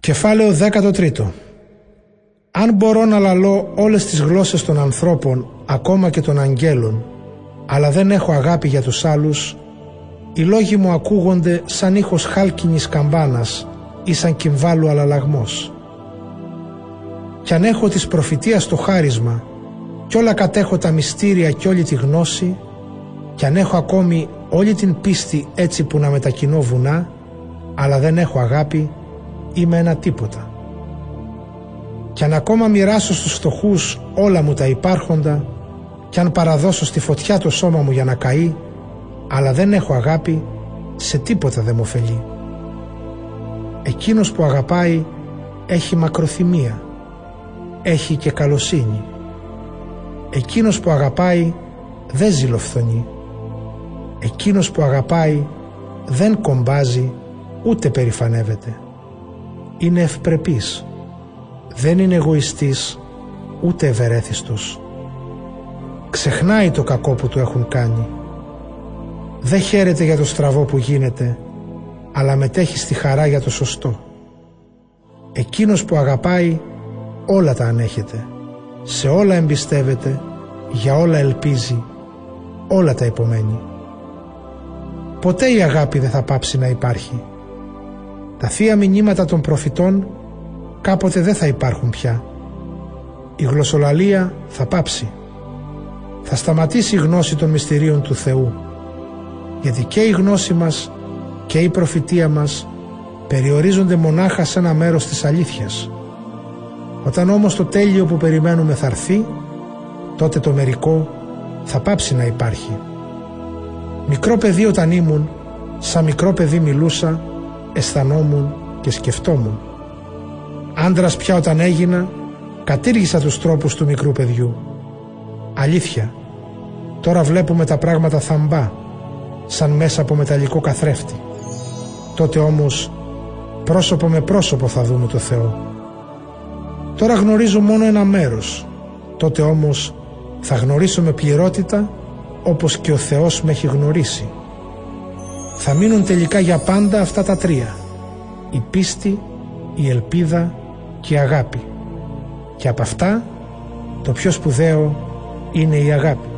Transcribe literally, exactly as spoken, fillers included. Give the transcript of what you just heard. Κεφάλαιο δέκατο τρίτο. Αν μπορώ να λαλώ όλες τις γλώσσες των ανθρώπων, ακόμα και των αγγέλων, αλλά δεν έχω αγάπη για τους άλλους, οι λόγοι μου ακούγονται σαν ήχος χάλκινης καμπάνας ή σαν κυμβάλου αλλαλαγμός. Κι αν έχω της προφητείας το χάρισμα, κι όλα κατέχω τα μυστήρια κι όλη τη γνώση, κι αν έχω ακόμη όλη την πίστη έτσι που να μετακινώ βουνά, αλλά δεν έχω αγάπη, είμαι ένα τίποτα. Κι αν ακόμα μοιράσω στους φτωχούς όλα μου τα υπάρχοντα, κι αν παραδώσω στη φωτιά το σώμα μου για να καεί, αλλά δεν έχω αγάπη, σε τίποτα δεν μου ωφελεί. Εκείνος που αγαπάει έχει μακροθυμία, έχει και καλοσύνη. Εκείνος που αγαπάει δεν ζηλοφθονεί. Εκείνος που αγαπάει δεν κομπάζει ούτε περηφανεύεται. Είναι ευπρεπής, δεν είναι εγωιστής ούτε ευερέθιστος. Ξεχνάει το κακό που του έχουν κάνει. Δεν χαίρεται για το στραβό που γίνεται, αλλά μετέχει στη χαρά για το σωστό. Εκείνος που αγαπάει όλα τα ανέχεται, σε όλα εμπιστεύεται, για όλα ελπίζει, όλα τα υπομένει. Ποτέ η αγάπη δεν θα πάψει να υπάρχει. Τα θεία μηνύματα των προφητών κάποτε δεν θα υπάρχουν πια. Η γλωσσολαλία θα πάψει. Θα σταματήσει η γνώση των μυστηρίων του Θεού, γιατί και η γνώση μας και η προφητεία μας περιορίζονται μονάχα σε ένα μέρος της αλήθειας. Όταν όμως το τέλειο που περιμένουμε θα έρθει, τότε το μερικό θα πάψει να υπάρχει. Μικρό παιδί όταν ήμουν, σαν μικρό παιδί μιλούσα, αισθανόμουν και σκεφτόμουν. Άντρας πια όταν έγινα, κατήργησα τους τρόπους του μικρού παιδιού. Αλήθεια, τώρα βλέπουμε τα πράγματα θαμπά, σαν μέσα από μεταλλικό καθρέφτη. Τότε όμως πρόσωπο με πρόσωπο θα δούμε το Θεό. Τώρα γνωρίζω μόνο ένα μέρος, τότε όμως θα γνωρίσω με πληρότητα όπως και ο Θεός με έχει γνωρίσει. Θα μείνουν τελικά για πάντα αυτά τα τρία, η πίστη, η ελπίδα και η αγάπη. Και από αυτά το πιο σπουδαίο είναι η αγάπη.